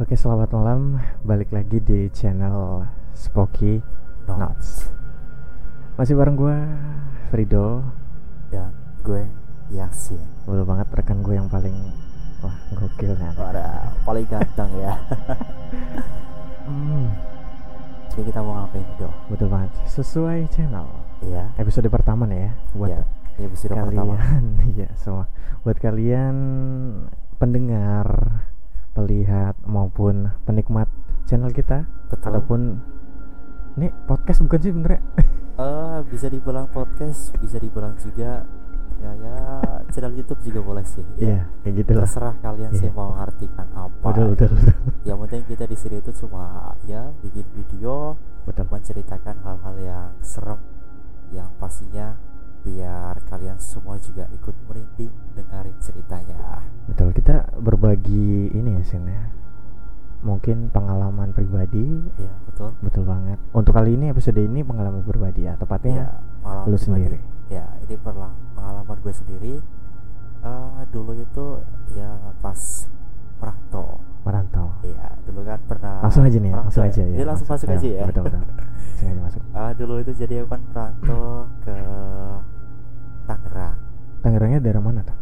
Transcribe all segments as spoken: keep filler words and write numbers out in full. Oke, selamat malam. Balik lagi di channel Spooky Notes. Masih bareng gue, Frido. Dan gue, Yasin. Betul banget, rekan gue yang paling wah, gokil nih. Wadah, paling ganteng ya. hmm. Jadi kita mau ngapain, Do? Betul banget, sesuai channel. Iya. Episode pertama nih ya. Buat ya, episode kalian, pertama. Iya, semua. Buat kalian pendengar, pelihat maupun penikmat channel kita. Betul. Ataupun ini podcast bukan sih bener ya? Uh, bisa dibilang podcast, bisa dibilang juga ya, ya channel YouTube juga boleh sih. Iya, yeah, kayak gitu lah. Terserah kalian yeah. sih mau artikan apa. Betul, betul, betul. Yang penting kita di sini itu cuma ya bikin video, betul, menceritakan hal-hal yang serem yang pastinya biar kalian semua juga ikut merinding dengerin ceritanya. Betul, kita berbagi ini ya Sin ya. Mungkin pengalaman pribadi. Iya, betul. Betul banget. Untuk kali ini episode ini pengalaman pribadi ya, tepatnya ya, lu sendiri. Ya, ini perlang pengalaman gue sendiri. Uh, dulu itu ya pas merantau. Merantau. Iya, dulu kan pernah. Langsung aja nih, ya, langsung aja ya. Dia langsung masuk, masuk aja ya. Betul, betul. Langsung aja masuk. Uh, dulu itu jadi aku kan merantau ke Tangerang. Tangerangnya daerah mana tuh?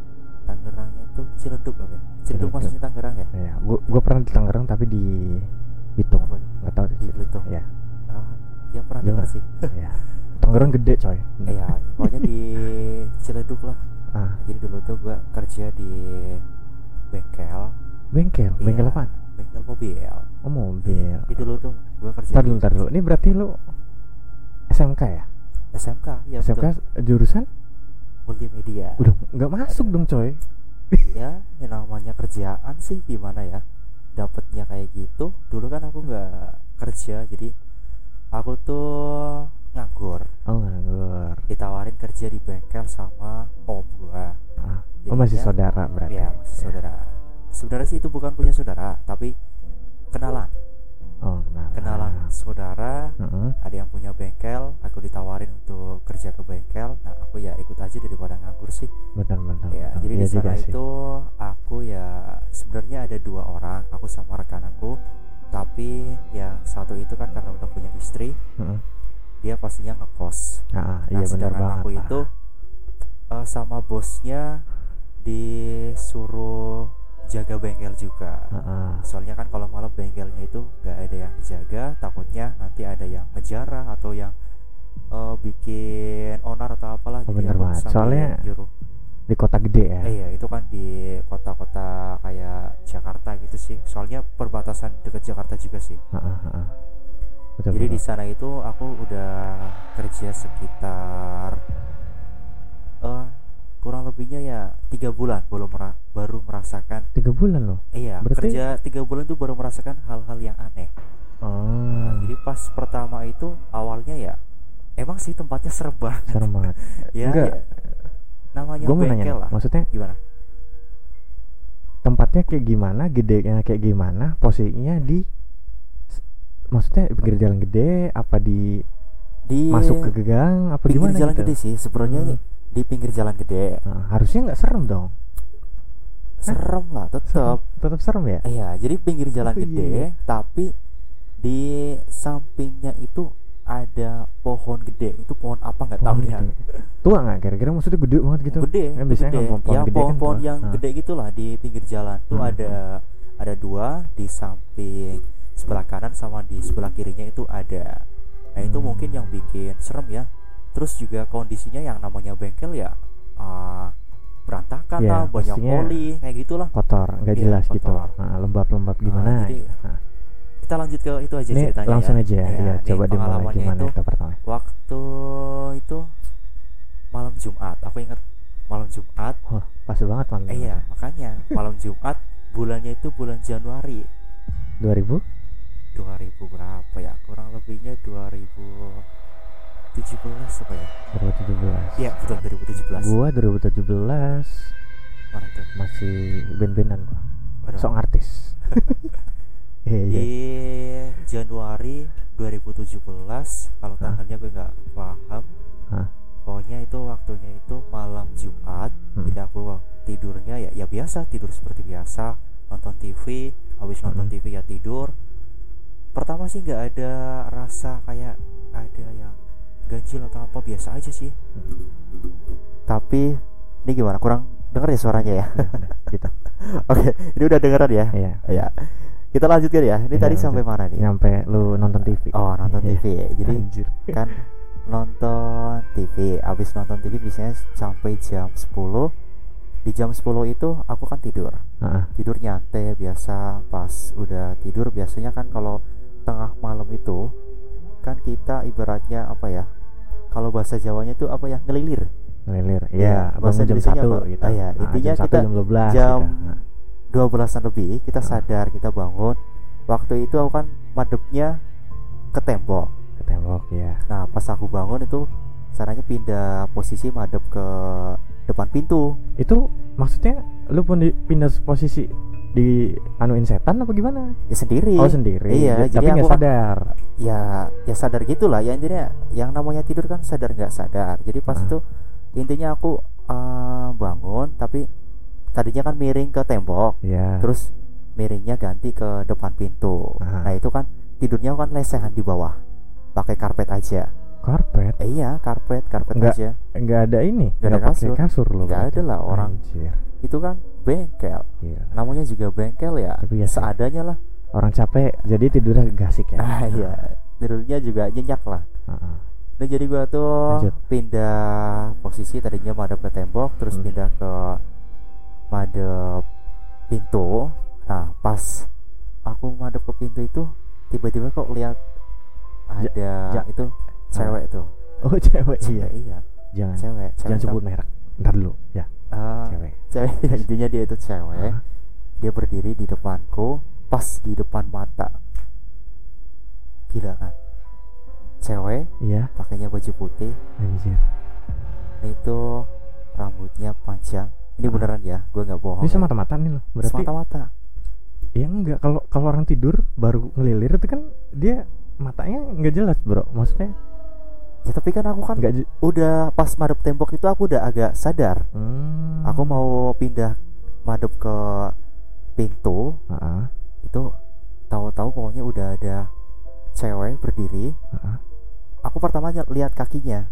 Tangerangnya itu Ciledug apa ya? Ciledug maksudnya Tangerang ya? Iya, gua gua pernah di Tangerang tapi di Bitung. Enggak tahu di Bitung. Iya. Ah, ya pernah dengar sih. Iya. Tangerang gede, coy. Iya, pokoknya di Ciledug lah. Ah. Jadi dulu tuh gua kerja di bengkel. Bengkel? Ya, bengkel apaan? Bengkel mobil. Oh, mobil. Jadi dulu tuh gua kerja. Entar dulu, entar dulu. Ini berarti lu S M K ya? S M K, ya S M K betul. Jurusan multimedia. Udah nggak masuk dong coy. Ya, yang namanya kerjaan sih gimana ya, dapetnya kayak gitu. Dulu kan aku nggak kerja, jadi aku tuh nganggur. Oh nganggur. Ditawarin kerja di bengkel sama om gua. Ah, oh masih saudara berarti? Ya masih ya. saudara. Saudara sih itu bukan punya saudara, tapi kenalan. Oh, kenalan. Kenalan saudara, uh-huh. ada yang punya bengkel, aku ditawarin untuk kerja ke bengkel. Nah, aku ya ikut aja daripada nganggur sih. Benar-benar. Ya, benar. Jadi ya, di sana itu aku ya sebenarnya ada dua orang, aku sama rekan aku. Tapi yang satu itu kan karena udah punya istri, uh-huh. dia pastinya ngekos. Nah, nah iya, sedangkan aku itu uh, sama bosnya disuruh jaga bengkel juga. Uh-uh. Soalnya kan kalau malam bengkelnya itu nggak ada yang jaga, takutnya nanti ada yang ngejarah atau yang uh, bikin onar atau apalah. Oh, bener banget. Soalnya di kota gede ya. Iya, eh, itu kan di kota-kota kayak Jakarta gitu sih. Soalnya perbatasan dekat Jakarta juga sih. Uh-uh. Betul, jadi di sana itu aku udah kerja sekitar uh, kurang lebihnya ya tiga bulan belum mera- baru merasakan. Tiga bulan loh? Iya, berarti kerja tiga bulan tuh baru merasakan hal-hal yang aneh. Oh. Nah, jadi pas pertama itu awalnya ya emang sih tempatnya serem banget. Serem banget. Ya, enggak ya, namanya gua bengkel lah. Maksudnya gimana? Tempatnya kayak gimana, gedenya kayak gimana, posisinya di, maksudnya pinggir jalan gede apa di, di masuk ke gang apa gimana? Pinggir jalan gitu? Gede sih sebenarnya. Hmm. Ini di pinggir jalan gede. Nah, harusnya nggak serem dong. Serem Hah? lah, tetap. Tetap serem ya. Iya, jadi pinggir jalan oh, gede, iya. tapi di sampingnya itu ada pohon gede. Itu pohon apa nggak tahu ya. Tua nggak kira-kira, maksudnya gede banget gitu. Gede. Kan biasanya gede. Pohon ya, pohon-pohon kan yang nah. gede gitulah di pinggir jalan. Tuh hmm. ada ada dua di samping sebelah kanan sama di sebelah kirinya itu ada. Nah, itu hmm. mungkin yang bikin serem ya. Terus juga kondisinya yang namanya bengkel ya uh, berantakan ya, lah, banyak oli kayak gitulah, kotor, nggak ya, jelas kotor. Gitu, nah, lembab-lembab gimana? Nah, jadi, nah. Kita lanjut ke itu aja ini ceritanya. Langsung ya. aja ya, ya, ya coba dimulai gimana itu pertama. Waktu itu malam Jumat, aku ingat malam Jumat. Huh, pas banget malam. Eh, iya, makanya malam Jumat, bulannya itu bulan Januari. dua ribu? dua ribu berapa ya? Kurang lebihnya dua ribu tujuh belas apa ya? dua ribu tujuh belas. Iya, betul dua ribu tujuh belas. Gua dua ribu tujuh belas. Mana tuh? Masih ben-benan gua. Sok artis. Iya, iya. Di Januari dua ribu tujuh belas, kalau tanggalnya gue enggak paham. Hah? Pokoknya itu waktunya itu malam Jumat, hmm. tidak aku tidurnya ya ya biasa, tidur seperti biasa, nonton T V habis nonton hmm. T V ya tidur. Pertama sih nggak ada rasa kayak ada yang ganjil atau apa, biasa aja sih. Tapi ini gimana, kurang dengar ya suaranya ya, ya gitu. Oke, ini udah dengeran ya. Iya. Ya. Kita lanjutkan ya. Ini ya, tadi lanjut. Sampai mana nih? Sampai lu nonton T V. Oh, nonton ya. T V. Ya. Jadi Anjir. Kan nonton T V, habis nonton T V biasanya sampai jam sepuluh. Di jam sepuluh itu aku kan tidur. Uh-huh. Tidur nyantai biasa. Pas udah tidur biasanya kan kalau tengah malam itu kan kita ibaratnya apa ya? Kalau bahasa Jawanya itu apa ya? Ngelilir. Ngelilir. Iya, ya, bahasa Indonesianya apa? Gitu. Ah, ya, nah, intinya jam kita satu, jam dua belas. Jam gitu. dua belasan lebih kita sadar, kita bangun. Waktu itu aku kan madepnya ke tembok. Ke tembok ya. Nah, pas aku bangun itu caranya pindah posisi madep ke depan pintu. Itu maksudnya lu pun pindah posisi di anuin setan apa gimana? Ya sendiri. Oh sendiri. Iya. Jadi tapi nggak sadar. Ya, ya sadar gitulah. Ya intinya yang namanya tidur kan sadar nggak sadar. Jadi pas ah. itu intinya aku uh, bangun, tapi tadinya kan miring ke tembok. Yeah. Terus miringnya ganti ke depan pintu. Ah. Nah itu kan tidurnya kan lesehan di bawah, pakai karpet aja. Karpet? Eh, iya, karpet, karpet nggak, aja. Enggak ada ini. Enggak ada kasur. kasur loh. Enggak ada lah orang. Anjir. Itu kan bengkel. Iya. Namanya juga bengkel ya. Tapi ya seadanya lah. Orang capek jadi tidurnya gak asik ya. Ah iya. Tidurnya juga nyenyak lah. Uh-uh. Nah, jadi gua tuh lanjut. Pindah posisi, tadinya madep ke tembok, terus hmm. pindah ke madep pintu. Nah, pas aku madep ke pintu itu tiba-tiba kok lihat ada ja, ja. itu cewek tuh. Oh, cewek. Iya, iya. Jangan. Cewek. Jangan cewek sebut merek. Ntar dulu, ya. Uh, cewek. Cewek. Intinya dia itu cewek. Uh-huh. Dia berdiri di depanku, pas di depan mata. Gila kan? Cewek, iya. Pakainya baju putih. Anjir. Itu rambutnya panjang. Ini uh-huh. beneran ya, gue enggak bohong. Ini semata-mata nih loh. Berarti semata-mata. Ya enggak, kalau kalau orang tidur baru ngelilir itu kan dia matanya nggak jelas bro, maksudnya ya tapi kan aku kan je- udah pas madep tembok itu aku udah agak sadar. hmm. Aku mau pindah madep ke pintu, uh-huh. itu tahu-tahu pokoknya udah ada cewek berdiri. uh-huh. Aku pertamanya lihat kakinya,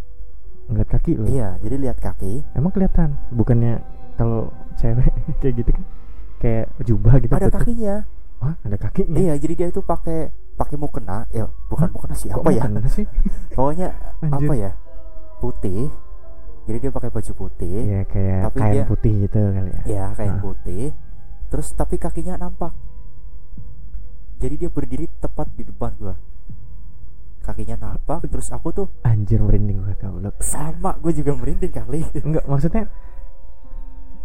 lihat kaki loh. Iya, jadi lihat kaki emang kelihatan, bukannya kalau cewek kayak gitu kan kayak jubah gitu ada betul. Kakinya. Hah? Ada kakinya. Iya, jadi dia itu pakai pakai mukena, ya bukan Hah? mukena sih, apa ya? Sih? Pokoknya Anjir. apa ya? Putih. Jadi dia pakai baju putih. Iya, kayak tapi kain dia, putih gitu kali ya. Iya, kain ah. putih. Terus tapi kakinya nampak. Jadi dia berdiri tepat di depan gua. Kakinya nampak, terus aku tuh anjir merinding gua kamu. Sama, gua juga merinding kali. Enggak, maksudnya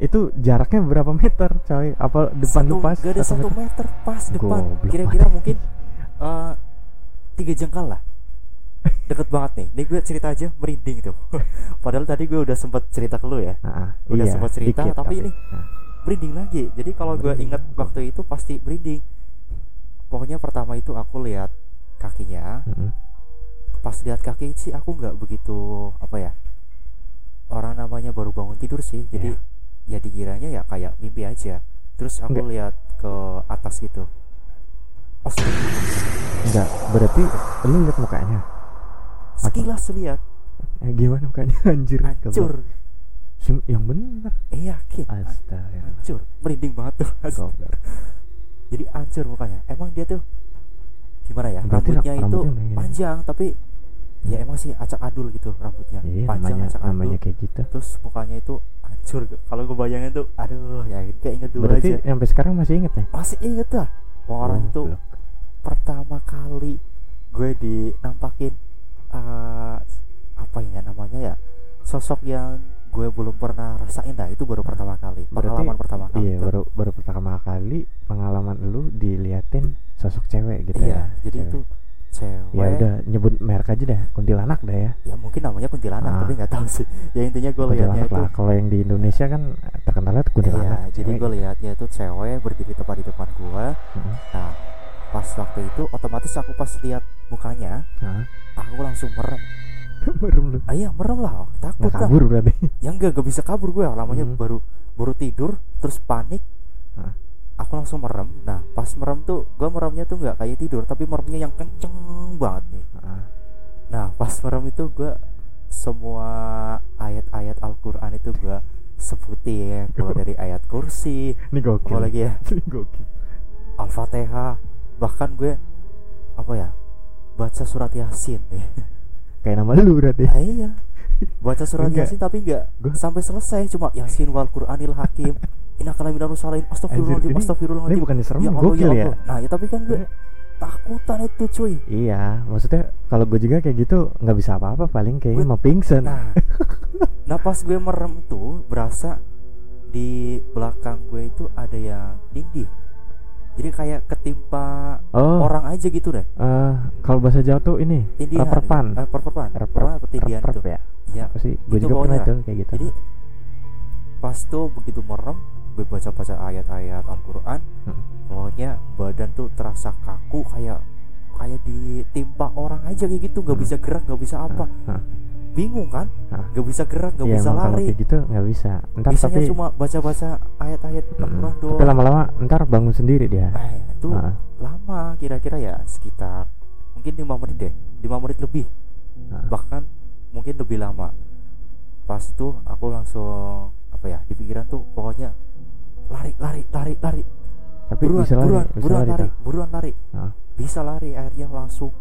itu jaraknya berapa meter coy? Apa depan satu, lu pas? Gak ada satu meter, meter pas depan. Goblok. Kira-kira mungkin uh, tiga jengkal lah. Deket banget nih. Nih gue cerita aja merinding tuh. Padahal tadi gue udah sempat cerita ke lu ya. Nah, udah iya, sempat cerita dikit, tapi, tapi ini nah. merinding lagi. Jadi kalau gue inget waktu itu pasti merinding. Pokoknya pertama itu aku lihat kakinya. Mm-hmm. Pas lihat kaki sih aku nggak begitu apa ya. Orang namanya baru bangun tidur sih. Jadi yeah. ya dikiranya ya kayak mimpi aja. Terus aku lihat ke atas gitu. Oh, enggak, berarti lu lihat mukanya. Sekilas lihat. Eh, gimana mukanya anjir? Hancur. Sim- yang bener. Eh, yakin. Astaga. Hancur. Merinding banget tuh. Jadi hancur mukanya. Emang dia tuh gimana ya? Berarti rambutnya, rambutnya itu rambutnya panjang ini. Tapi ya emang sih acak adul gitu rambutnya. Iya, panjang namanya, acak adul namanya kayak gitu. Terus mukanya itu hancur. Kalau gue bayangin tuh aduh ya kayak inget dulu. Berarti aja berarti sampai sekarang masih inget nih? Masih inget lah. Orang oh, itu blok. Pertama kali gue dinampakin uh, apa ya namanya ya, sosok yang gue belum pernah rasain dah. Itu baru pertama kali berarti, pengalaman pertama kali. Iya, baru, baru pertama kali pengalaman lu diliatin sosok cewek gitu. Iya, ya jadi cewek. Itu cewek. Ya udah nyebut merek aja dah, kuntilanak dah ya. Ya mungkin namanya kuntilanak ah. tapi nggak tahu sih. Ya intinya gue lihatnya itu. Kalau yang di Indonesia kan terkenalnya kuntilanak. Iya, jadi gue lihatnya itu cewek berdiri tepat di depan gue. Hmm. Nah, pas waktu itu otomatis aku pas lihat mukanya, hmm. aku langsung merem. Merem lu? Ah, iya merem lah, takut lah. Kabur berarti? Yang nggak nggak bisa kabur gue, namanya hmm. baru baru tidur terus panik. Hmm. Aku langsung merem. Nah, pas pas merem tuh gue meremnya tuh nggak kayak tidur, tapi meremnya yang kenceng banget nih. Uh. Nah pas merem itu gue semua ayat-ayat Al-Quran itu gue sebutin, mulai dari ayat kursi, apa lagi ya, Al-Fatihah, bahkan gue apa ya baca surat Yasin nih. Kayak nama lu berarti. Ah, iya. Baca surat Yasin tapi enggak gua... sampai selesai, cuma Yasin wal Qur'anil Hakim. Innaka laminal musallin. Astagfirullahaladzim. Astagfirullahaladzim. Ini bukan serem ya, gokil ya. Allah. Nah, ya tapi kan gue takutan itu, cuy. Iya, maksudnya kalau gue juga kayak gitu enggak bisa apa-apa, paling kayaknya mau pingsan. Nah, nah, pas gue merem tuh berasa di belakang gue itu ada yang dinding. Jadi kayak ketimpa oh. orang aja gitu deh. Uh, kalau bahasa Jawa tuh ini perperpan. Eh, perperpan. Perperpan pertindian itu. Ya. Ya. Apa sih? Gue juga pernah tuh kayak gitu. Jadi pas tuh begitu merem, gue baca-baca ayat-ayat Al-Qur'an, hmm. pokoknya badan tuh terasa kaku kayak kayak ditimpa orang aja kayak gitu, enggak hmm. bisa gerak, enggak bisa apa. Hmm. Bingung kan? Enggak bisa gerak, enggak ya, bisa lari. Kayak gitu enggak bisa. Entar bisanya tapi cuma baca-baca ayat-ayat Al-Qur'an doang. Tapi lama-lama entar bangun sendiri dia. Nah, itu uh. lama kira-kira ya sekitar mungkin lima menit deh. lima menit lebih. Uh. Bahkan mungkin lebih lama. Pas itu aku langsung apa ya? Di pikiran tuh pokoknya lari, lari, lari, lari. Tapi buruan, bisa lari, buruan, bisa buruan, lari, lari, buruan lari. Uh. Bisa lari, akhirnya langsung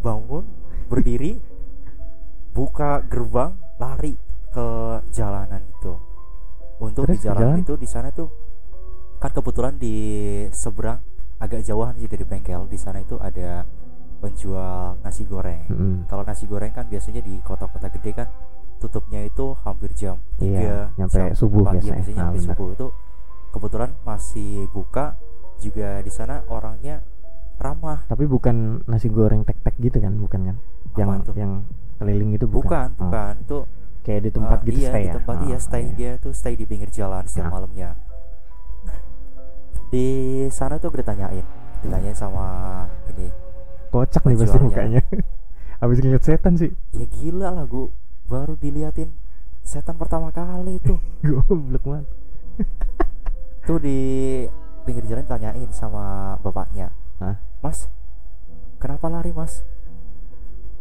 bangun, berdiri. Buka gerbang, lari ke jalanan itu. Untuk terus di jalan, jalan itu di sana tuh kan kebetulan di seberang agak jauhan sih dari bengkel. Di sana itu ada penjual nasi goreng. Mm-hmm. Kalau nasi goreng kan biasanya di kota-kota gede kan tutupnya itu hampir jam iya, tiga sampai subuh pagi, biasanya. Biasanya sampai subuh itu kebetulan masih buka juga di sana, orangnya ramah. Tapi bukan nasi goreng tek-tek gitu kan, bukan kan? Apa yang itu? Yang keliling itu bukan bukan, bukan. Oh. Itu kayak di tempat uh, gitu iya, stay ya di tempat oh, iya stay iya. Dia tuh stay di pinggir jalan setiap nah. malamnya. Di sana tuh ditanyain ditanyain sama ini kocak nih pasti mukanya habis ngeliat setan sih ya, gila lah, gua baru diliatin setan pertama kali itu. Goblok banget. Tuh di pinggir jalan tanyain sama bapaknya, huh? Mas kenapa lari mas?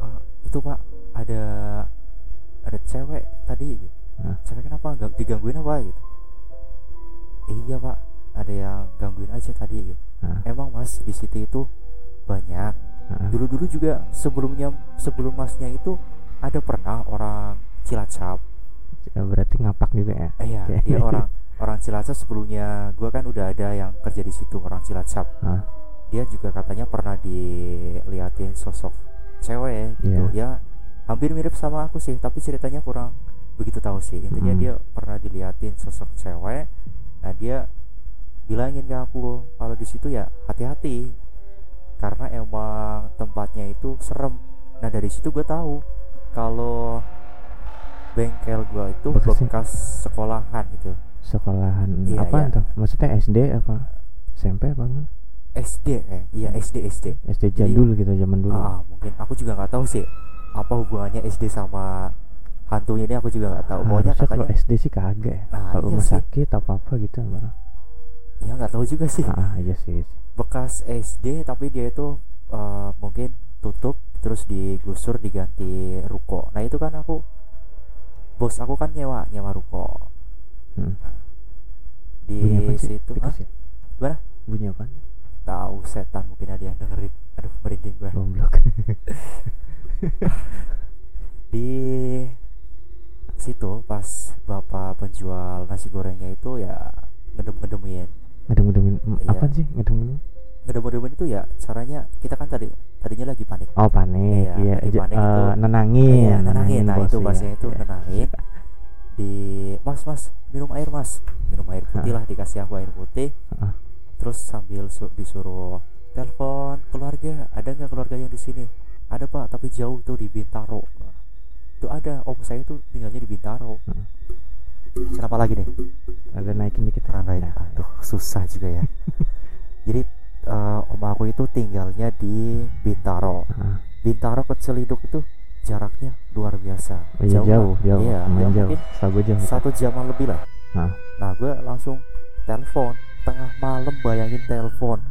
Uh, itu pak ada ada cewek tadi gitu. Hah? Cewek kenapa gak digangguin apa gitu? Iya pak, ada yang gangguin aja tadi gitu. Emang mas di situ itu banyak. Hah? Dulu-dulu juga sebelumnya sebelum masnya itu ada pernah orang Cilacap. Berarti ngapak juga ya? Eh, iya okay. Dia orang orang Cilacap sebelumnya. Gua kan udah ada yang kerja di situ orang Cilacap. Hah? Dia juga katanya pernah diliatin sosok cewek gitu yeah. Ya hampir mirip sama aku sih, tapi ceritanya kurang begitu tahu sih intinya. Mm. Dia pernah diliatin sosok cewek. Nah dia bilangin ke aku kalau di situ ya hati-hati karena emang tempatnya itu serem. Nah dari situ gue tahu kalau bengkel gue itu bekas, bekas sekolahan gitu. Sekolahan ya, apa ya. Itu maksudnya S D apa S M P apa enggak? S D eh iya S D S D S D jadul gitu zaman dulu. Ah mungkin aku juga nggak tahu sih apa hubungannya S D sama hantunya ini, aku juga nggak tahu. Pokoknya katanya S D sih kagak. Nah, kalau iya rumah sakit apa apa gitu malah. Ya nggak tahu juga sih. Ah iya sih. Bekas S D tapi dia itu uh, mungkin tutup terus digusur diganti ruko. Nah itu kan aku bos aku kan nyewa nyewa ruko. Hmm. Nah, di bunyi situ ah gimana? Bunyi apa? Tahu setan mungkin ada yang dengerin. Aduh merinding gue. Goblok. Di situ pas bapak penjual nasi gorengnya itu ya ngedem-ngedemin. Ngedem-ngedemin ya. Apa sih ngedem-ngedemin? Ngedem-ngedemin itu ya caranya kita kan tadi tadinya lagi panik. Oh panik. Iya. Ya, panik uh, itu nenangin. Iya, nenangin. nenangin. Nah itu bahasanya ya. Itu ya. Nenangin. Di mas mas minum air mas. Minum air putih lah, dikasih aku air putih. Uh. Terus sambil su- disuruh telepon keluarga, ada nggak keluarga yang di sini? Ada pak, tapi jauh tuh di Bintaro. Tuh ada om saya tuh tinggalnya di Bintaro. Hmm. Kenapa lagi nih? Ada naikin dikit. Naik. Aduh susah juga ya. Jadi uh, om aku itu tinggalnya di Bintaro. Hmm. Bintaro ke Ciledug itu jaraknya luar biasa. Jauh, jauh, jauh. Iya, jauh. Jauh. Satu jaman lebih lah. Hmm. Nah, gue langsung telepon. Tengah malam bayangin telepon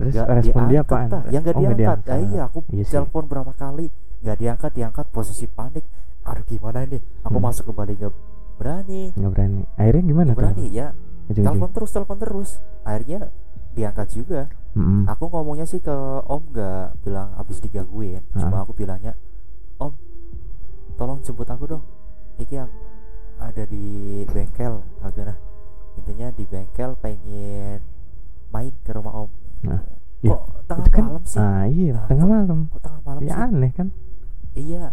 Terus gak respon dia apaan? Nah. Ya gak oh, diangkat, diangkat. Ah, iya aku yes, telepon berapa kali gak diangkat, diangkat posisi panik. Aduh gimana ini, aku hmm. masuk kembali gak berani Gak berani, akhirnya gimana? Gak berani tuh? Ya, telepon terus, telepon terus akhirnya diangkat juga. Mm-hmm. Aku ngomongnya sih ke om, gak bilang abis digangguin. Ah. Cuma aku bilangnya, om tolong jemput aku dong, iki aku ada di bengkel agak, nah intinya di bengkel pengen main ke rumah om. Nah, kok iya. tengah kan, malam sih? Ah iya, nah, tengah malam. Kok tengah malam ya, sih? Aneh kan? Iya,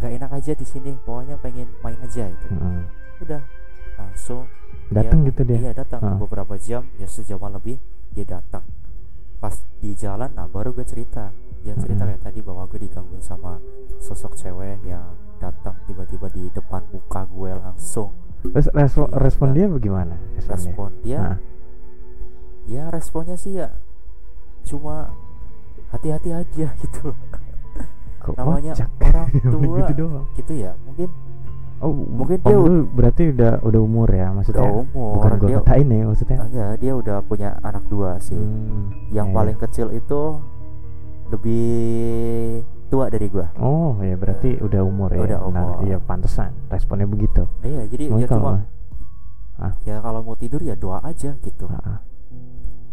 nggak enak aja di sini. Pokoknya pengen main aja itu. Mm. Udah langsung datang gitu dia. Iya datang oh. beberapa jam, ya sejaman lebih dia datang. Pas di jalan, nah baru gue cerita. Dia cerita mm. kayak tadi bahwa gue digangguin sama sosok cewek yang datang tiba-tiba di depan muka gue langsung. Terus respon, iya, respon dia bagaimana? Responnya? Respon dia. Nah. Ya responnya sih ya cuma hati-hati aja gitu. Kok namanya ocak. Orang tua gitu, gitu ya mungkin. Oh mungkin dia u- berarti udah udah umur ya maksudnya. Udah umur. Bukan gue katain ya maksudnya. Enggak, dia udah punya anak dua sih. Hmm, Yang eh. paling kecil itu lebih tua dari gua. Oh ya berarti uh, udah umur ya. Udah umur. Nah, iya pantesan responnya begitu. Iya jadi mungkin ya cuma. Ah. Ya kalau mau tidur ya doa aja gitu. Ah.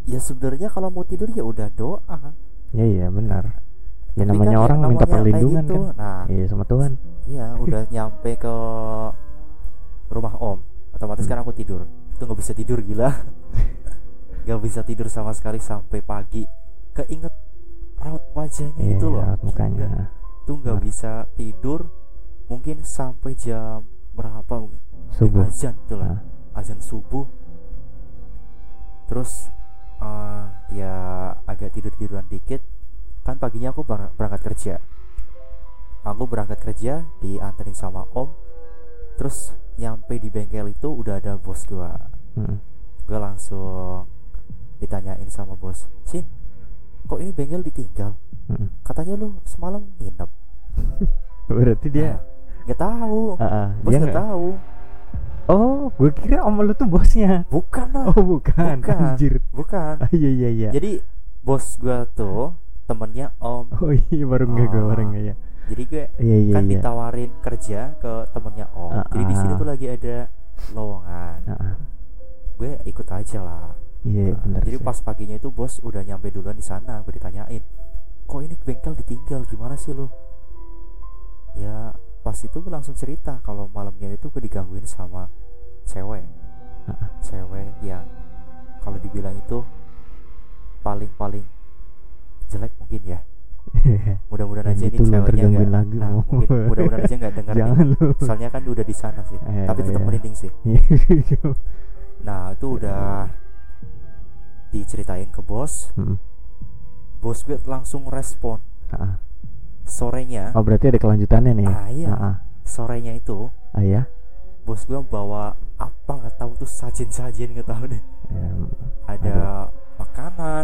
Ya sebenarnya kalau mau tidur ya udah doa. Ya iya benar. Ya tapi namanya kan orang ya, minta namanya perlindungan gitu, kan. Nah, iya sama Tuhan. Iya udah nyampe ke rumah om. Otomatis hmm. kan aku tidur. Itu nggak bisa tidur gila. Nggak bisa tidur sama sekali sampai pagi. Keinget raut wajahnya iya, itu loh. Raut mukanya. Nggak, tuh nggak bisa tidur. Mungkin sampai jam berapa mungkin? Subuh. Azan tuh lah. Nah. Azan subuh. Terus. Uh, ya agak tidur-tiduran dikit. Kan paginya aku berangkat kerja. Aku berangkat kerja dianterin sama om. Terus nyampe di bengkel itu udah ada bos gua. hmm. Gua langsung ditanyain sama bos, Sin, kok ini bengkel ditinggal? hmm. Katanya lu semalam nginep. Berarti dia nah, gak tahu. Uh-uh, bos gak nge- tahu. Oh, gue kira om lu tuh bosnya. Bukan lah. Oh, bukan. bukan. Anjir. Bukan. Ah, iya iya iya. Jadi bos gue tuh temennya om. Oh iya, baru enggak oh. gue bareng ya. Jadi gue iya, iya, kan iya. ditawarin kerja ke temennya om. Uh, Jadi uh. di sini tuh lagi ada lowongan. Uh, uh. Gue ikut aja lah. Iya, yeah, uh, benar. Jadi sih. Pas paginya itu bos udah nyampe duluan di sana, gue ditanyain, "Kok ini bengkel ditinggal? Gimana sih lu?" Ya pas itu gue langsung cerita kalau malamnya itu gue digangguin sama cewek uh-uh. cewek yang kalau dibilang itu paling-paling jelek mungkin ya. Mudah-mudahan aja ini ceweknya enggak lagi, nah, oh. mungkin mudah-mudahan aja enggak dengar soalnya kan udah di sana sih. Ayah, tapi tetap merinding sih. Nah itu udah diceritain ke bos. hmm. Bos gue langsung respon. uh-uh. Sorenya. Oh berarti ada kelanjutannya nih. Ah iya. Ah, ah. Sorenya itu. Ah iya. Bos gue bawa apa nggak tahu tuh sajen-sajen nggak tahu deh. Ya, ada aduh. Makanan.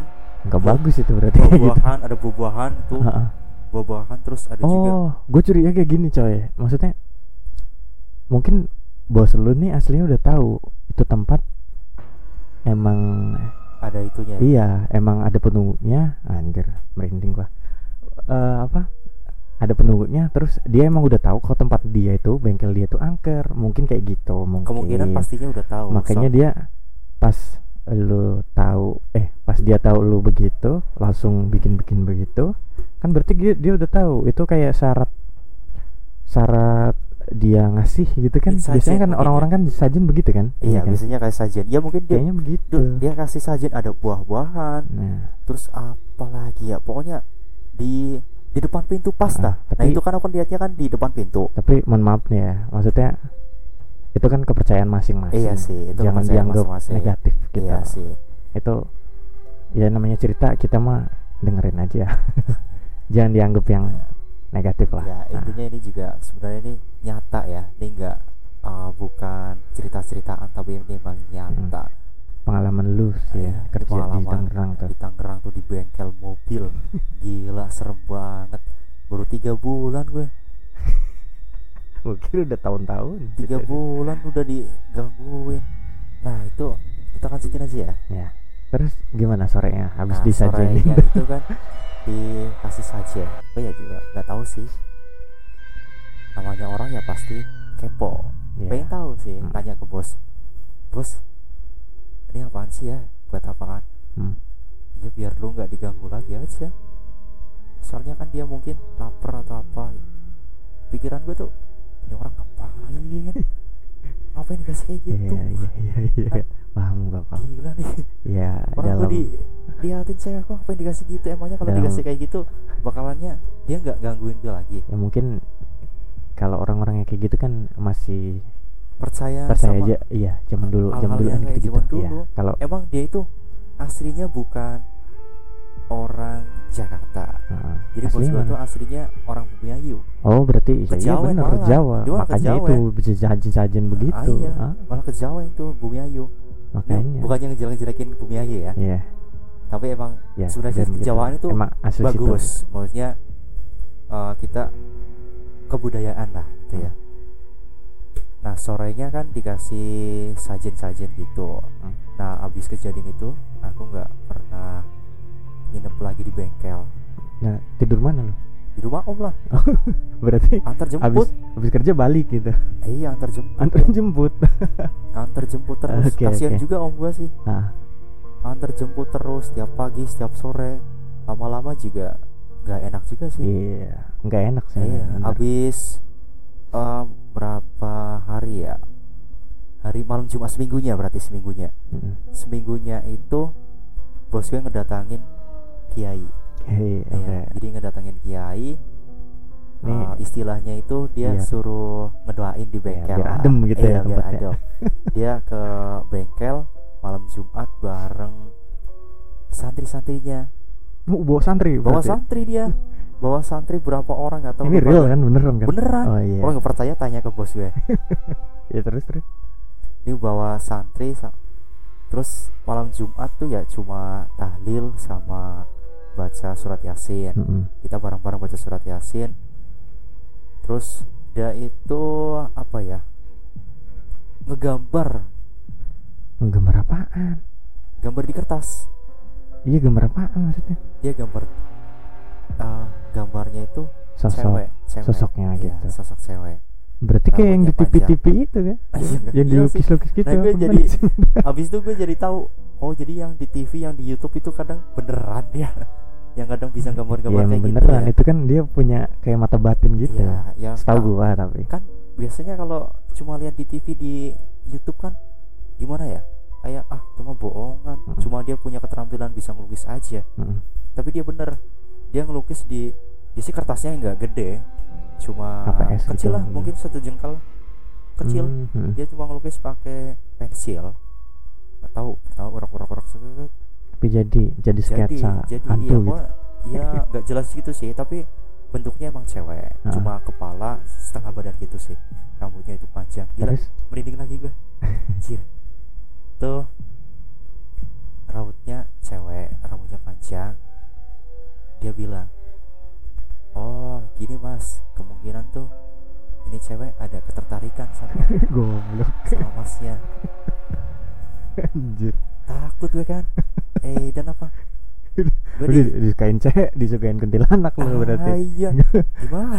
Nggak bagus itu berarti. Buah-buahan gitu. Ada buah-buahan tuh. Ah, ah. Buah-buahan terus ada oh, juga. Oh, gue curiga kayak gini coy. Maksudnya mungkin bos lu nih aslinya udah tahu itu tempat emang ada itunya. Iya, emang ada penunggunya. Anjir, merinding gua. Uh, apa? Ada penunggunya terus dia emang udah tahu kalau tempat dia itu bengkel dia itu angker mungkin kayak gitu mungkin kemungkinan pastinya udah tahu makanya so. Dia pas lu tahu eh pas dia tahu lu begitu langsung bikin-bikin begitu kan berarti dia, dia udah tahu itu kayak syarat syarat dia ngasih gitu kan sajen, biasanya kan orang-orang kan sajen begitu kan iya, iya kan? Biasanya kayak sajen ya mungkin dia kayaknya begitu dia kasih sajen ada buah-buahan nah. Terus apa lagi ya pokoknya di di depan pintu pas dah. Nah, nah itu kan aku lihatnya kan di depan pintu. Tapi mohon maaf nih ya, maksudnya itu kan kepercayaan masing-masing. Iya sih, itu jangan dianggap negatif gitu. Iya sih. Itu ya namanya cerita kita mah dengerin aja. Jangan dianggap yang negatif lah. Ya intinya nah. Ini juga sebenarnya ini nyata ya. Ini enggak uh, bukan cerita-ceritaan tapi ini memang nyata. Hmm. Pengalaman lu sih ya, kerja di Tangerang tuh. Di Tangerang tuh di bengkel mobil. Gila serem banget. Baru tiga bulan gue. Mungkin udah tahun-tahun. tiga bulan udah digangguin. Nah, itu kita lanjutin aja ya. Ya. Terus gimana sorenya? Habis nah, disajiin sorenya itu kan dikasih sajian. Gue ya juga nggak tahu sih. Namanya orang ya pasti kepo. Yeah. Pengen tahu sih. Hmm. Tanya ke bos. Bos, ini apaan sih ya? Buat apaan? Hmm. Ya biar lu nggak diganggu lagi aja. Soalnya kan dia mungkin lapar atau apa. Pikiran gue tuh, ini orang ngapain? Ngapain dikasih kayak gitu? Iya iya iya. Paham gak paham? Gila nih. Iya. Orang gue di liatin saya kok ngapain dikasih gitu? Emangnya kalau dalam... dikasih kayak gitu bakalannya dia nggak gangguin gue lagi? Ya mungkin kalau orang-orang yang kayak gitu kan masih percaya. Percaya aja. Iya. Zaman dulu. Zaman dulu kan gitu gitu. Iya. Kalau emang dia itu aslinya bukan orang Jakarta. Nah, jadi bos gue tuh aslinya orang Bumiayu. Oh berarti iya benar Jawa. Makanya itu jajan-jajan begitu. Ah, iya. Huh? Malah ke Jawa itu Bumiayu. Makanya. Nah, bukannya ngejelek-jelekin Bumiayu ya. Iya. Yeah. Tapi emang yeah, sudah kejawaan itu bagus. Itu. Maksudnya uh, kita kebudayaan lah gitu hmm. ya. Nah sorenya kan dikasih sajen-sajen gitu. Hmm. Nah abis kejadian itu aku nggak pernah nginep lagi di bengkel. Nah tidur mana lo? Di rumah om lah. Berarti antar jemput. Abis, abis kerja balik gitu. Iya eh, antar jemput. Antar jemput. Antar jemput terus. Okay, kasian okay. juga om gua sih. Nah. Antar jemput terus tiap pagi setiap sore. Lama-lama juga nggak enak juga sih. Iya nggak enak sih. Iya. Abis um, berapa hari ya? Hari malam Jumat seminggunya berarti seminggunya. Hmm. Seminggunya itu bos gue ngedatangin kiai. Hey, ya, okay. Jadi ngedatangin kiai. Uh, istilahnya itu dia yeah. suruh ngedoain di bengkel. Yeah, biar adem gitu eh, ya tempatnya. Adem. Dia ke bengkel malam Jumat bareng santri-santrinya. Oh, bawa santri. Bawa berarti. Santri dia. Bawa santri berapa orang enggak tahu. Ini real kan beneran kan? Beneran. Oh, yeah. Orang enggak percaya tanya ke bos gue. Ya terus terus. Ini bawa santri sa- terus malam Jumat tuh ya cuma tahlil sama baca surat Yasin. Mm-hmm. Kita bareng-bareng baca surat Yasin. Terus dia itu apa ya? Ngegambar. Ngegambar apaan? Gambar di kertas. Iya, gambar apaan maksudnya? Dia gambar uh, gambarnya itu sosok, cewek, cewek. Sosoknya ya, gitu. Sosok cewek. Berarti kayak yang di T V-T V itu kan? Yang dilukis-lukis gitu. Nah, gue jadi habis itu gue jadi tahu, oh jadi yang di T V, yang di YouTube itu kadang beneran ya. Yang kadang bisa gambar-gambar ya, kayak beneran, gitu. Beneran ya. Itu kan dia punya kayak mata batin gitu. Ya, setahu gue tapi. Kan biasanya kalau cuma lihat di T V di YouTube kan gimana ya? Kayak ah, cuma bohongan. Mm-hmm. Cuma dia punya keterampilan bisa ngelukis aja. Mm-hmm. Tapi dia bener. Dia ngelukis di di si kertasnya enggak gede. Cuma H P S kecil gitu lah, mungkin satu jengkal kecil. Mm-hmm. Dia cuma ngelukis pakai pensil atau tahu urak-urak-urak segala. Tapi jadi jadi sketsa jadi, hantu gitu. Iya, enggak jelas gitu sih, tapi bentuknya emang cewek. Uh-huh. Cuma kepala setengah badan gitu sih. Rambutnya itu panjang. Gila, terus? Merinding lagi gue. Anjir. Tuh. Rambutnya cewek, rambutnya panjang. Dia bilang, oh gini mas, kemungkinan tuh ini cewek ada ketertarikan sama goblok sama masnya. Anjir. Takut gue kan. Eh dan apa? Gue di disukain cewek, disukain kuntilanak lo berarti. Iya. Gimana?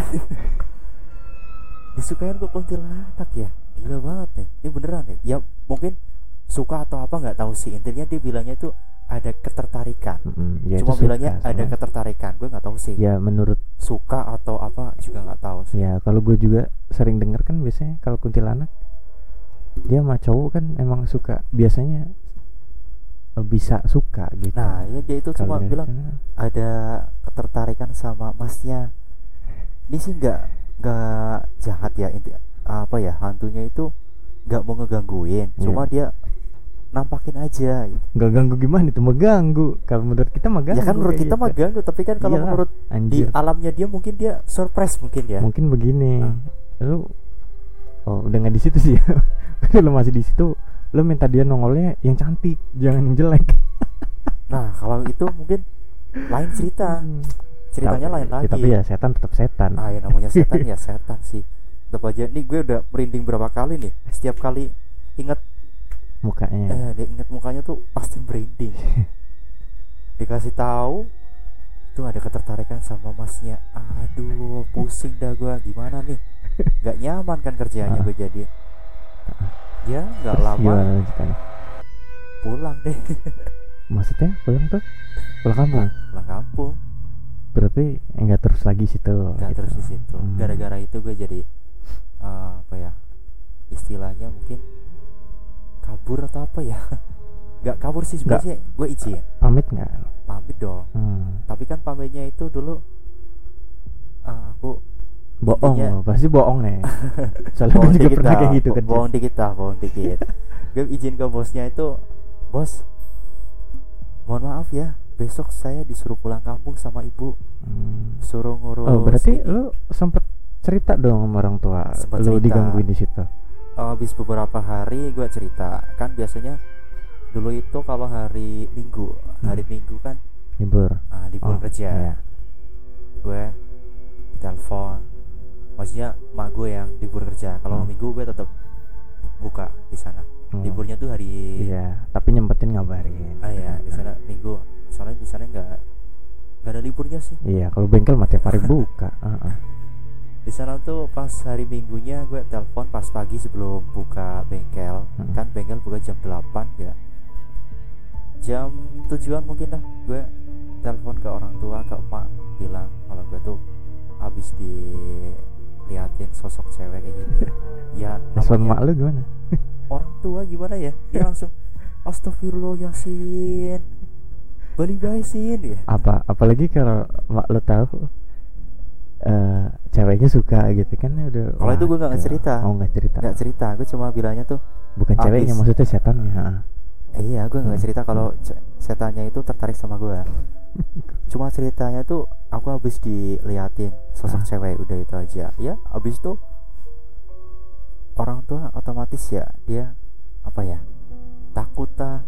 Disukain gue kuntilanak ya. Gila banget nih. Ini beneran nih. Ya mungkin suka atau apa nggak tahu sih, intinya dia bilangnya tuh ada ketertarikan. Mm-hmm. Ya, cuma bilangnya suka, ada ketertarikan, gue nggak tahu sih ya, menurut suka atau apa juga nggak tahu sih. Ya kalau gue juga sering dengar kan biasanya kalau kuntilanak dia sama cowok kan emang suka, biasanya bisa suka gitu. Nah ya dia itu kalo cuma bilang sana ada ketertarikan sama masnya. Ini sih nggak nggak jahat ya, inti apa ya, hantunya itu nggak mau ngegangguin, cuma yeah. dia nampakin aja. Nggak ganggu gimana itu? Mengganggu. Kalau menurut kita mengganggu. Ya kan menurut kita gitu mengganggu, tapi kan kalau iyalah, menurut anjir. Di alamnya dia mungkin dia surprise mungkin ya. Mungkin begini. Ah. Lu oh udah nggak di situ sih. Ya. Kalau masih di situ, lu minta dia nongolnya yang cantik, jangan yang jelek. Nah kalau itu mungkin lain cerita. Ceritanya lain lagi. Tapi ya setan tetap setan. Ah ya namanya setan ya setan sih. Tetap aja nih gue udah merinding berapa kali nih. Setiap kali inget mukanya. Eh, dia ingat mukanya tuh pasti merinding. Dikasih tahu tuh ada ketertarikan sama masnya. Aduh, pusing dah gua. Gimana nih? Gak nyaman kan kerjanya gue jadi. Ya, gak terus lama. Pulang deh. Maksudnya pulang tuh? Pulang kampung. Pulang kampung. Berarti enggak terus lagi situ. Enggak gitu. Terus di situ. Hmm. Gara-gara itu gue jadi uh, apa ya? Istilahnya mungkin kabur atau apa ya? Enggak kabur sih sebenarnya. Gue izin. Pamit enggak? Pamit dong. Hmm. Tapi kan pamitnya itu dulu uh, aku bohong, intinya, loh, pasti bohong nih. Soalnya bohong juga pernah kayak gitu kan. Bohong dikit lah, bohong dikit. Gue izin ke bosnya itu, "Bos, mohon maaf ya, besok saya disuruh pulang kampung sama ibu, hmm. suruh ngurus." Oh, berarti ini. Lu sempet cerita dong sama orang tua, sempet lu cerita. Digangguin di situ. Habis oh, beberapa hari gue cerita, kan biasanya dulu itu kalau hari Minggu, hmm. hari Minggu kan libur, ah libur oh, kerja, iya. Gue telepon, maksudnya mak gue yang libur kerja. Kalau hmm. Minggu gue tetap buka di sana. Hmm. Liburnya tuh hari iya, tapi nyempetin ngabarin. Ah iya, di sana Minggu. Soalnya di sana enggak enggak ada liburnya sih. Iya, kalau bengkel mah tiap hari buka. Uh-uh. Di sana tuh pas hari Minggunya gue telepon pas pagi sebelum buka bengkel. Hmm. Kan bengkel buka jam delapan ya. Jam tujuan mungkin lah gue telepon ke orang tua, ke emak, bilang kalau gue tuh habis diliatin sosok cewek kayak gini. Ya, respon mak lu gimana? Orang tua gimana ya? Dia langsung astagfirullah Yasin. Balik Yasin ya. Apa apalagi kalau mak lo tahu uh, ceweknya suka gitu kan udah. Kalau itu gue enggak cerita. Oh, enggak cerita. Enggak cerita. Gue cuma bilangnya tuh bukan abis. Ceweknya maksudnya setannya. Eh, iya, gue enggak hmm. cerita kalau setannya itu tertarik sama gue. Cuma ceritanya tuh aku habis diliatin sosok ah. cewek udah itu aja. Ya, habis itu orang tua otomatis ya dia apa ya takut lah,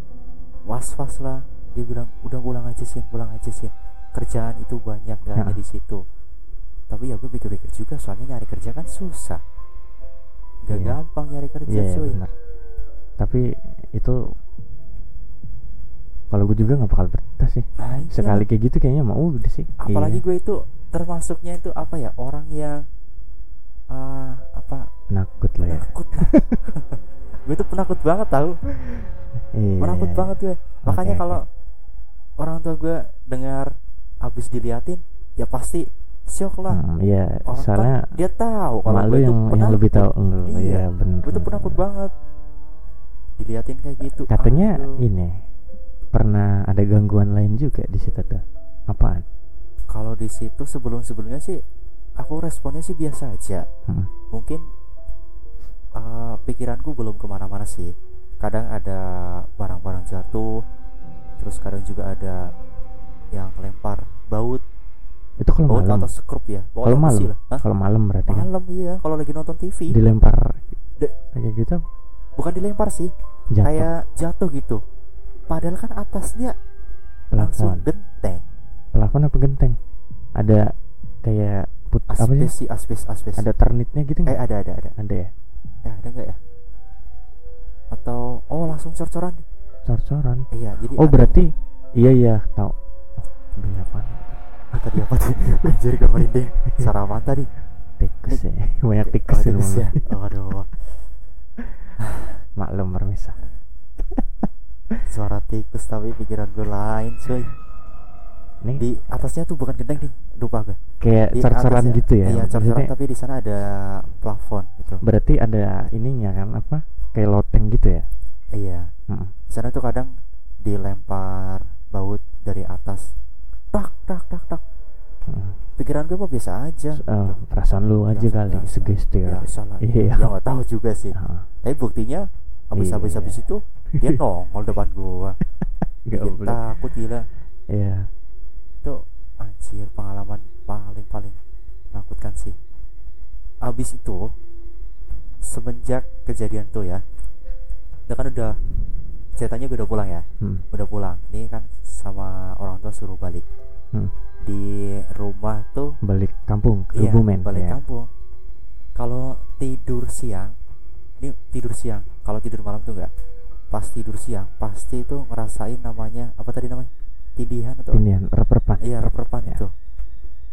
was-was lah, dia bilang udah pulang aja sih, pulang aja sih, kerjaan itu banyak gak hanya di situ. Tapi ya gue pikir-pikir juga soalnya nyari kerja kan susah, gak yeah. gampang nyari kerja yeah, cuy. Bener. Tapi itu kalau gue juga nggak bakal betah sih. Nah, sekali iya. kayak gitu kayaknya mau udah sih. Apalagi yeah. gue itu termasuknya itu apa ya orang yang Uh, apa penakut lah ya penakut lah. Gue tuh penakut banget tau. Iya, penakut iya. banget gue makanya okay, kalau okay. orang tua gue dengar habis diliatin ya pasti syok lah. hmm, iya. Orang soalnya kan, dia tahu kalau gue yang, itu yang lebih tahu lu, iya ya, bener. Gue tuh penakut banget diliatin kayak gitu katanya. Aduh. Ini pernah ada gangguan lain juga di situ tuh. Apaan? Kalau di situ sebelum sebelumnya sih aku responnya sih biasa aja. hmm. Mungkin uh, pikiranku belum kemana-mana sih. Kadang ada barang-barang jatuh, terus kadang juga ada yang lempar baut. Itu kalau baut malam atau sekrup ya. Kalau malam, kalau malam berarti malam kan? Iya, kalau lagi nonton T V dilempar De- kayak gitu. Bukan dilempar sih, jatuh. Kayak jatuh gitu. Padahal kan atasnya pelafon. Langsung genteng. Pelafon apa genteng? Ada kayak asbes sih asbes asbes ada ternitnya gitu nggak? Eh ada ada ada ada ya eh ada nggak ya atau oh langsung cor-coran cor-coran eh, iya jadi oh berarti yang... iya iya tahu berapa oh, tadi apa tuh jadi kemarin deh sarapan tadi tikus ya banyak tikus, oh, tikus ya oh, aduh maklum permisa suara tikus tapi pikiran gue lain cuy. Nih. Di atasnya tuh bukan genteng nih, lupa gue. Kayak cor-coran gitu ya. Iya, cor-coran tapi di sana ada plafon gitu. Berarti ada ininya kan apa? Kayak loteng gitu ya. Iya. Hmm. Di sana tuh kadang dilempar baut dari atas. Tak tak tak tak. Hmm. Pikiran gue mah biasa aja. Uh, perasaan lu aja kali sugesti ya. Iya, gua enggak tahu juga sih. Uh. Tapi buktinya habis-habis habis itu dia nongol depan gua. Bikin takut gila. Iya. Itu anjir pengalaman paling-paling menakutkan sih. Abis itu semenjak kejadian tuh ya, itu kan udah ceritanya gue udah pulang ya, hmm. udah pulang. Ini kan sama orang tua suruh balik hmm. di rumah tuh. Balik kampung, ke Gubumen. Iya, balik ya. Kampung. Kalau tidur siang, ini tidur siang. Kalau tidur malam tuh enggak. pas tidur siang pasti itu ngerasain namanya apa tadi namanya tindihan atau tindihan reperpan iya reperpan ya. itu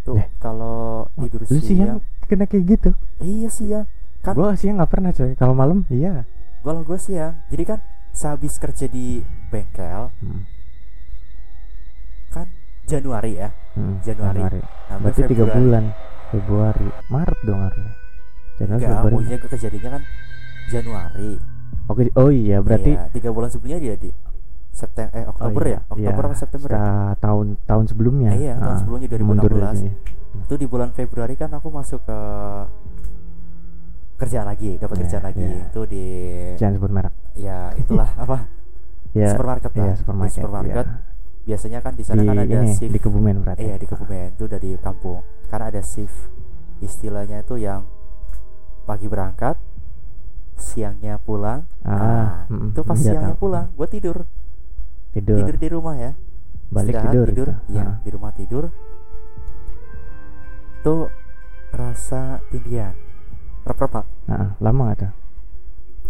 tuh nah. Kalau tidur siang, siang kena kayak gitu. Iya siang kan gue siang nggak pernah coy, kalau malam iya kalau gue siang. Jadi kan sehabis kerja di bengkel hmm. kan Januari ya hmm, Januari, Januari. Nah, berarti Februari. tiga bulan Februari Maret dong harusnya. Enggak, maksudnya kejadiannya kan Januari. Oke, oh iya berarti iya, tiga bulan sebelumnya dia di September eh Oktober oh, iya, ya, Oktober iya, atau September. Ya? Tahun tahun sebelumnya. Iya, tahun ah, sebelumnya dua ribu enam belas. Itu di bulan Februari kan aku masuk ke kerja lagi, dapat yeah, kerja yeah. lagi. Itu di jangan sebut merek. Ya, itulah apa? Ya, supermarket lah. Iya, supermarket. supermarket iya. Biasanya kan di sana di, kan ada ini, shift di Kebumen berarti. Iya, di Kebumen. Itu dari kampung. Karena ada shift istilahnya itu yang pagi berangkat, siangnya pulang. Ah, nah, mm, itu pas siangnya tahu. pulang, gue tidur. Tidur. Tidur di rumah ya. Balik Setelah tidur. tidur ya, ah. Di rumah tidur. Tuh rasa tindihan. Reperpa. Nah, lama enggak tuh?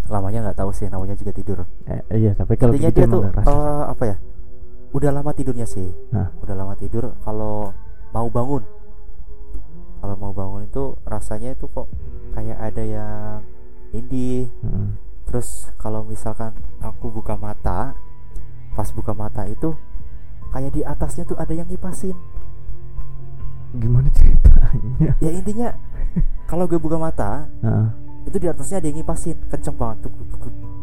Lamanya enggak tahu sih, namanya juga tidur. Eh, iya, tapi kalau tidur dia tuh uh, apa ya? Udah lama tidurnya sih. Nah. Udah lama tidur, kalau mau bangun. Kalau mau bangun itu rasanya itu kok kayak ada yang indih. Hmm. Terus kalau misalkan aku buka mata, pas buka mata itu kayak di atasnya tuh ada yang ngipasin. Gimana ceritanya? Ya intinya kalau gue buka mata, uh. itu di atasnya ada yang ngipasin, kenceng banget.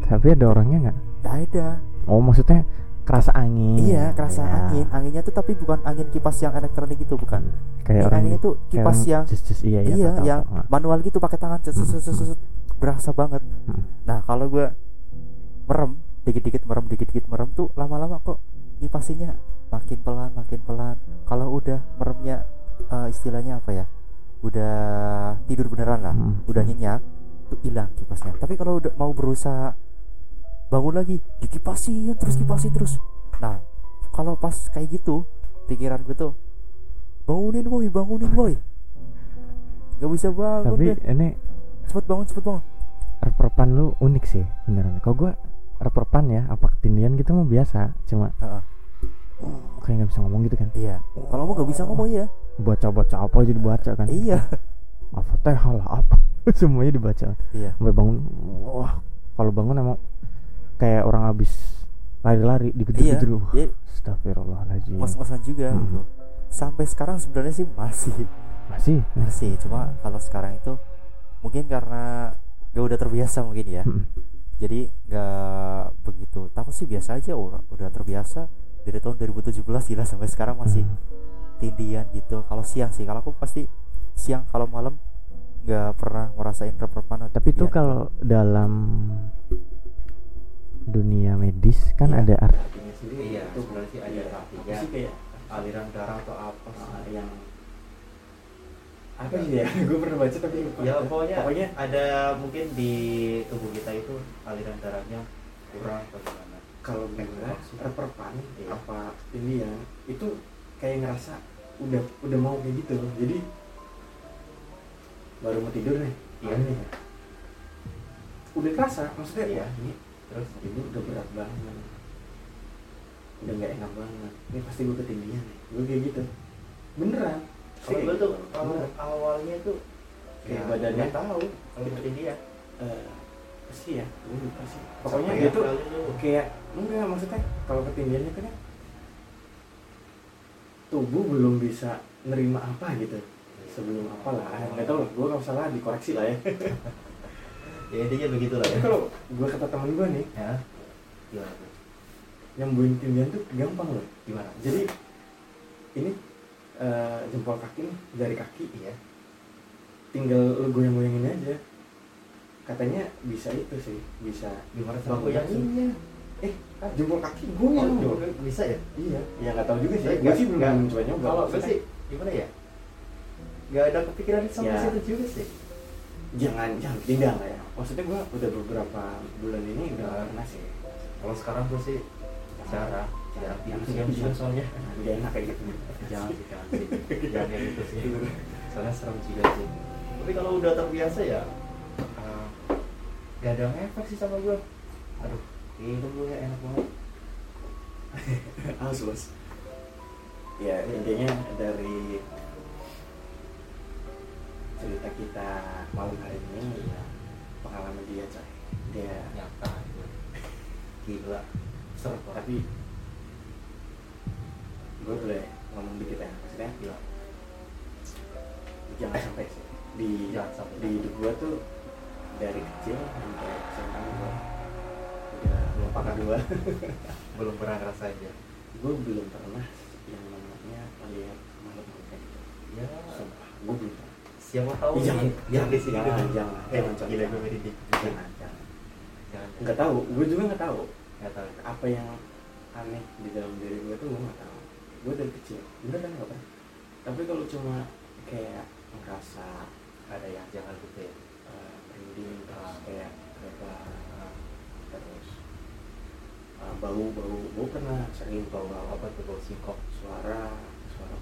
Tapi ada orangnya nggak? Nggak ada. Oh maksudnya kerasa angin. Iya, kerasa ya. angin. Anginnya tuh tapi bukan angin kipas yang elektronik gitu, bukan. Kayak eh, anginnya tuh kipas yang just, just, iya, iya, iya tahu, yang tahu. manual gitu pakai tangan. Just, just, just, just, berasa banget. Hmm. Nah, kalau gue merem, dikit-dikit merem, dikit-dikit merem tuh lama-lama kok kipasinnya makin pelan, makin pelan. Kalau udah meremnya uh, istilahnya apa ya? Udah tidur beneran lah. Hmm. Udah nyenyak, tuh hilang kipasnya. Tapi kalau udah mau berusaha bangun lagi, dikipasin terus kipasin terus. Nah, kalau pas kayak gitu, pikiran gue tuh bangunin boy, bangunin boy. Gak bisa bangun. Tapi deh. ini cepet bangun, cepet bangun. Reperpan lu unik sih, beneran. Kalau gue reperpan ya, apa ketindihan gitu mah biasa, cuma uh-uh. kayak nggak bisa ngomong gitu kan? Iya. Kalau mau nggak bisa ngomong ya. Baca-baca apa aja dibaca kan? Iya. Apa teh halah apa? Semuanya dibaca. Iya. Sampai bangun. Wah, kalau bangun emang kayak orang habis lari-lari digedor-gedor dulu. Iya, astagfirullahaladzim. Mas-masan juga. Hmm. Sampai sekarang sebenarnya sih masih. Masih. Masih, cuma kalau sekarang itu mungkin karena gak udah terbiasa mungkin ya. Hmm. Jadi gak begitu. Takut sih biasa aja orang. Udah terbiasa dari tahun dua ribu tujuh belas gila sampai sekarang masih hmm. tindian gitu. Kalau siang sih, kalau aku pasti siang, kalau malam gak pernah ngerasain reperpan. Tapi itu kalau dalam dunia medis kan ya, ada arti sendiri ya, itu berarti ada artinya ya, aliran darah atau apa nah, yang apa sih ya gue pernah baca tapi lupa ya pokoknya, pokoknya ada mungkin di tubuh kita itu aliran darahnya kurang atau gimana. Kalau gue reperpan ya. apa ini ya itu kayak ngerasa udah udah mau kayak gitu, jadi baru mau tidur nih iya nih udah kerasa maksudnya ya ini terus ini udah berat banget, udah nggak enak banget, ini pasti gue ketindihan nih, gue kayak gitu beneran. Kalau gue tuh beneran. awalnya tuh kayak ya, badannya tahu kalau ketindihan uh, pasti ya ini pasti pokoknya dia tuh kayak enggak, maksudnya kalau ketindihannya kan tubuh belum bisa nerima apa gitu sebelum apalah nggak tahu lah, gue nggak salah dikoreksi lah ya. Ya intinya begitulah ya. Kalau gue kata temen gue nih, ya, gimana tuh? Nyembuhin tindihan tuh gampang loh. Gimana? Jadi ini uh, jempol kaki nih, jari kaki ya, tinggal lu goyang-goyangin aja. Katanya bisa itu sih, bisa. Gimana sama goyanginnya? Eh, ah, jempol kaki goyang oh, dong. Bisa ya? Iya. Ya nggak tahu juga sih. Gue sih belum coba nyoba. Kalau gue sih gimana ya? Gak ada kepikiran sama ya. situ juga sih. Jangan jangan tindak lah ya. Maksudnya gue udah beberapa bulan ini udah pernah sih. Kalau sekarang gue sih cara cara diam-diam soalnya nggak enak kayak gitu. Jangan sih, jangan sih, jangan yang itu sih. Soalnya serem juga sih. Tapi kalau udah terbiasa ya, uh, gak ada efek sih sama gue. Aduh, Ini tuh gue enak banget. Aus bos. Ya intinya dari cerita kita malam hari ini ya pengalaman dia cah dia nyata gila seru tapi gue boleh ngomong dikit ya maksudnya gila jangan sampai sih di jangan sampai di hidup gue tuh dari kecil sampai sekarang gue udah melupakan dua belum pernah ngerasain aja gue belum pernah yang namanya lihat makhluk kayak gitu ya sumpah gue belum pernah siapa tahu ya, jangan jangan di sini jangan jangan jangan gila gue merinding jangan jangan jangan nggak tahu gue juga nggak tahu nggak tahu apa yang aneh di dalam diri gue tuh gue nggak tahu gue dari kecil bener kan nggak pernah tapi kalau cuma kayak ngerasa ada yang jangan gitu ya merinding uh, kayak mereka uh, terus uh, bau bau gue pernah sering bau apa tuh bau singkong suara suara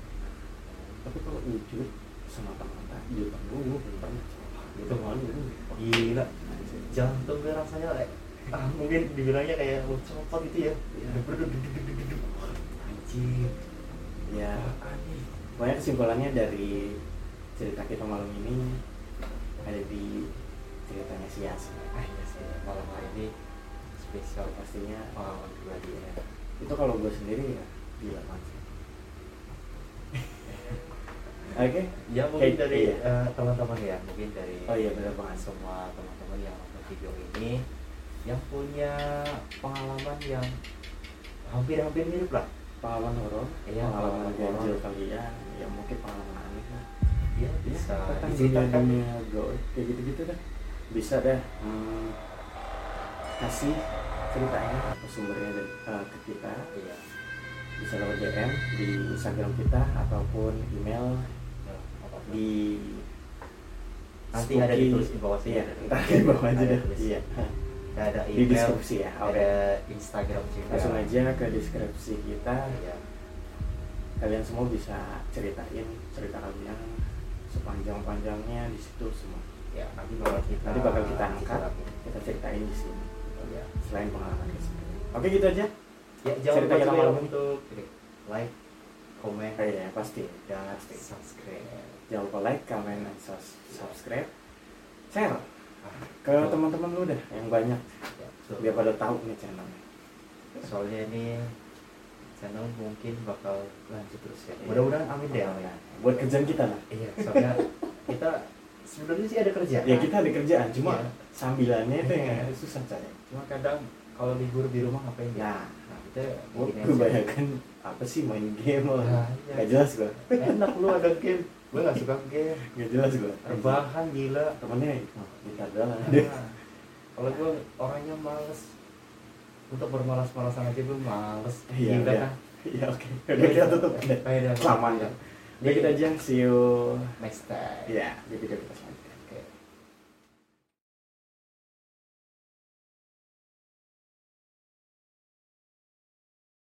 uh, tapi kalau wujud sama teman-teman di depan gue gue belum pernah gitu malu gitu gila jantung gue rasanya kayak ah mungkin dibilangnya kayak mau copot gitu ya berduduk duduk anjir ya aneh banyak kesimpulannya dari cerita kita malam ini ada di ceritanya si Yasin. Ah Yasin malam hari ini spesial pastinya pengalaman pribadi ya. Itu kalau gue sendiri ya gila banget. Oke, okay. Ya mungkin hey, dari iya. uh, teman-teman ya, mungkin dari oh, iya, benar banget semua teman-teman yang nonton video ini yang punya pengalaman yang hampir-hampir mirip lah pengalaman horor, iya, pengalaman ganjil kali ya, ya mungkin pengalaman aneh lah ya, bisa diceritakan ya, kayak gitu-gitu dah bisa dah hmm, kasih ceritanya atau sumbernya uh, ke kita iya. Bisa lewat D M di Instagram kita ataupun email di nanti Spooky. Ada ditulis di bawah sini ya, ntar di bawah aja deh iya ada email di deskripsi ya ada Instagram juga langsung aja ke deskripsi kita ya. Kalian semua bisa ceritain cerita kalian sepanjang-panjangnya di situ semua ya nanti bakal kita nanti bakal kita angkat kita ceritain di sini ya. Selain pengalaman di sini oke gitu aja ya jangan lupa juga ya untuk like komen ya pasti dan subscribe jangan lupa like komen dan subscribe share ke teman-teman lu deh yang banyak biar pada tahu nih channelnya soalnya ini channel mungkin bakal lanjut terus ya mudah-mudahan amin deh amin buat kerjaan kita lah iya soalnya kita sebenarnya sih ada kerjaan ya kita ada kerjaan cuma ya. Sambilannya itu yang susah caranya cuma kadang kalau libur di rumah ngapain ya gue kebanyakan apa sih main game lah nah, ya. Gak jelas gue enak lu ada game gue gak suka game gak jelas gue rebahan gila temennya kita adalah nah, kalau gue orangnya males untuk bermalas-malasan aja gue males iya udah kan iya oke udah kita tutup udah kelamaan ya udah kita aja see you next time ya jadi kita selanjutnya